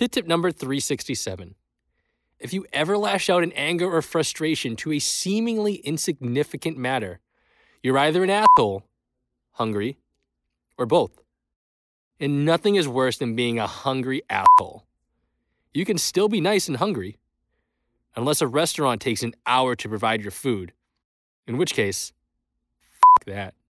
Fit tip number 367. If you ever lash out in anger or frustration to a seemingly insignificant matter, you're either an asshole, hungry, or both. And nothing is worse than being a hungry asshole. You can still be nice and hungry, unless a restaurant takes an hour to provide your food, in which case, fuck that.